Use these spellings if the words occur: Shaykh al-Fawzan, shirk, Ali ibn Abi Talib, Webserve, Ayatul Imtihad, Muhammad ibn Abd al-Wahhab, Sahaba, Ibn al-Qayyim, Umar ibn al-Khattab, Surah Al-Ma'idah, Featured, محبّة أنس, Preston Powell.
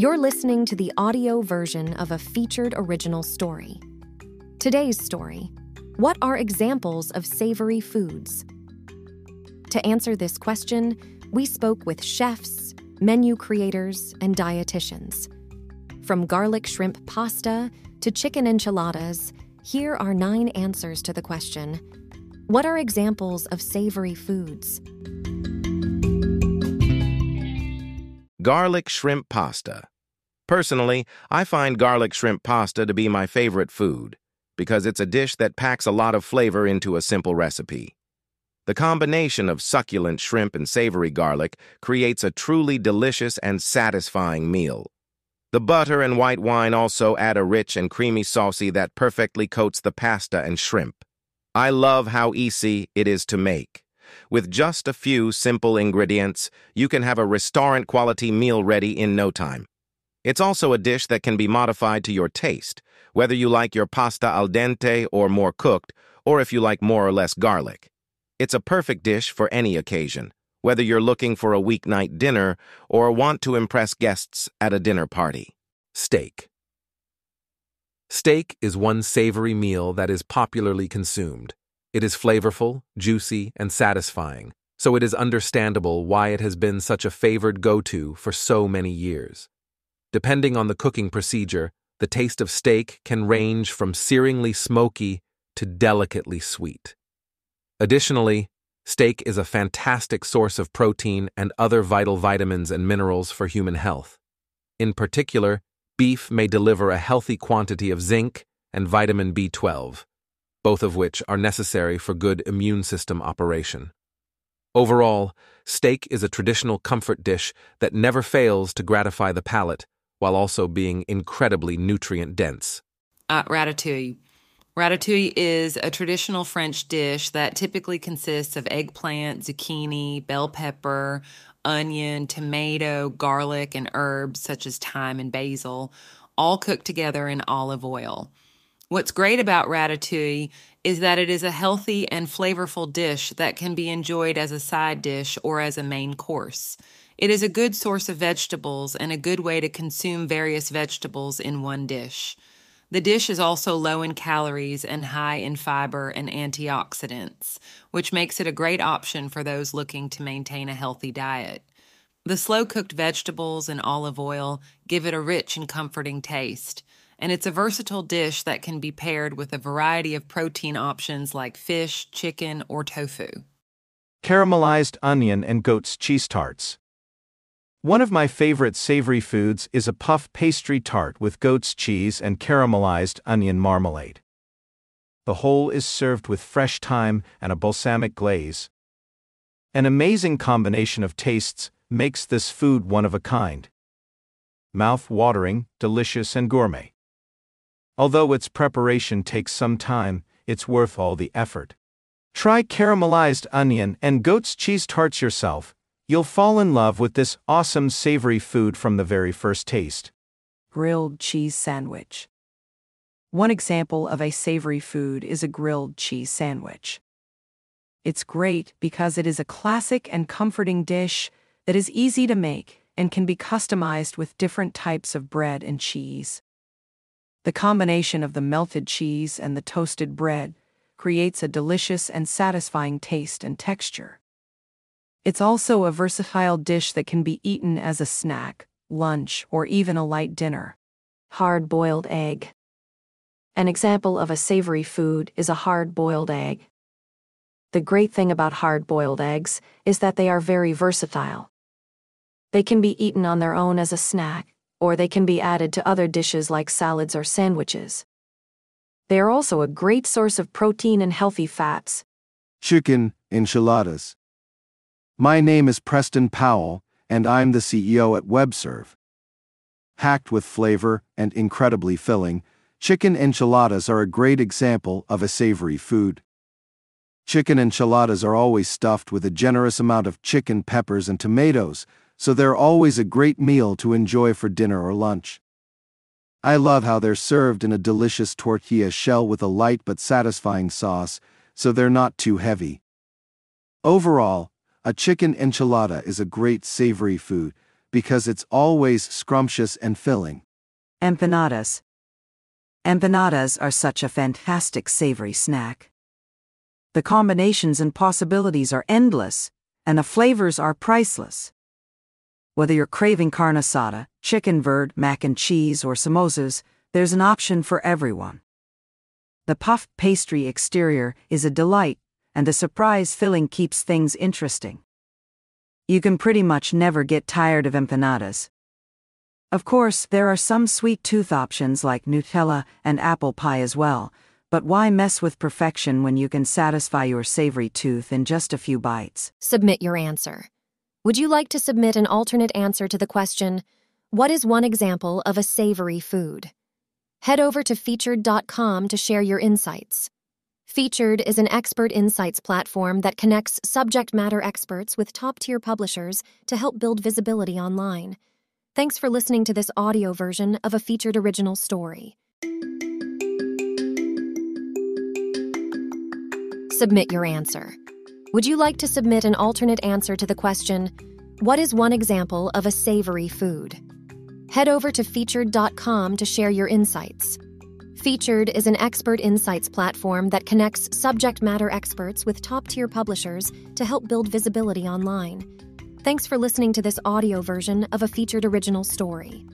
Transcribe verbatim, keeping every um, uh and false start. You're listening to the audio version of a featured original story. Today's story, what are examples of savory foods? To answer this question, we spoke with chefs, menu creators, and dietitians. From garlic shrimp pasta to chicken enchiladas, here are nine answers to the question, what are examples of savory foods? Garlic shrimp pasta. Personally, I find garlic shrimp pasta to be my favorite food because it's a dish that packs a lot of flavor into a simple recipe. The combination of succulent shrimp and savory garlic creates a truly delicious and satisfying meal. The butter and white wine also add a rich and creamy sauce that perfectly coats the pasta and shrimp. I love how easy it is to make. With just a few simple ingredients, you can have a restaurant-quality meal ready in no time. It's also a dish that can be modified to your taste, whether you like your pasta al dente or more cooked, or if you like more or less garlic. It's a perfect dish for any occasion, whether you're looking for a weeknight dinner or want to impress guests at a dinner party. Steak. Steak is one savory meal that is popularly consumed. It is flavorful, juicy, and satisfying, so it is understandable why it has been such a favored go-to for so many years. Depending on the cooking procedure, the taste of steak can range from searingly smoky to delicately sweet. Additionally, steak is a fantastic source of protein and other vital vitamins and minerals for human health. In particular, beef may deliver a healthy quantity of zinc and vitamin B twelve. Both of which are necessary for good immune system operation. Overall, steak is a traditional comfort dish that never fails to gratify the palate while also being incredibly nutrient-dense. Uh, ratatouille. Ratatouille is a traditional French dish that typically consists of eggplant, zucchini, bell pepper, onion, tomato, garlic, and herbs such as thyme and basil, all cooked together in olive oil. What's great about ratatouille is that it is a healthy and flavorful dish that can be enjoyed as a side dish or as a main course. It is a good source of vegetables and a good way to consume various vegetables in one dish. The dish is also low in calories and high in fiber and antioxidants, which makes it a great option for those looking to maintain a healthy diet. The slow-cooked vegetables and olive oil give it a rich and comforting taste. And it's a versatile dish that can be paired with a variety of protein options like fish, chicken, or tofu. Caramelized onion and goat's cheese tarts. One of my favorite savory foods is a puff pastry tart with goat's cheese and caramelized onion marmalade. The whole is served with fresh thyme and a balsamic glaze. An amazing combination of tastes makes this food one of a kind. Mouth-watering, delicious, and gourmet. Although its preparation takes some time, it's worth all the effort. Try caramelized onion and goat's cheese tarts yourself. You'll fall in love with this awesome savory food from the very first taste. Grilled cheese sandwich. One example of a savory food is a grilled cheese sandwich. It's great because it is a classic and comforting dish that is easy to make and can be customized with different types of bread and cheese. The combination of the melted cheese and the toasted bread creates a delicious and satisfying taste and texture. It's also a versatile dish that can be eaten as a snack, lunch, or even a light dinner. Hard-boiled egg. An example of a savory food is a hard-boiled egg. The great thing about hard-boiled eggs is that they are very versatile. They can be eaten on their own as a snack, or they can be added to other dishes like salads or sandwiches. They are also a great source of protein and healthy fats. Chicken enchiladas. My name is Preston Powell, and I'm the C E O at Webserve. Packed with flavor and incredibly filling, chicken enchiladas are a great example of a savory food. Chicken enchiladas are always stuffed with a generous amount of chicken peppers and tomatoes, so they're always a great meal to enjoy for dinner or lunch. I love how they're served in a delicious tortilla shell with a light but satisfying sauce, so they're not too heavy. Overall, a chicken enchilada is a great savory food because it's always scrumptious and filling. Empanadas. Empanadas are such a fantastic savory snack. The combinations and possibilities are endless, and the flavors are priceless. Whether you're craving carne asada, chicken verde, mac and cheese, or samosas, there's an option for everyone. The puffed pastry exterior is a delight, and the surprise filling keeps things interesting. You can pretty much never get tired of empanadas. Of course, there are some sweet tooth options like Nutella and apple pie as well, but why mess with perfection when you can satisfy your savory tooth in just a few bites? Submit your answer. Would you like to submit an alternate answer to the question, what is one example of a savory food? Head over to featured dot com to share your insights. Featured is an expert insights platform that connects subject matter experts with top-tier publishers to help build visibility online. Thanks for listening to this audio version of a Featured original story. Submit your answer. Would you like to submit an alternate answer to the question, what is one example of a savory food? Head over to featured dot com to share your insights. Featured is an expert insights platform that connects subject matter experts with top-tier publishers to help build visibility online. Thanks for listening to this audio version of a Featured original story.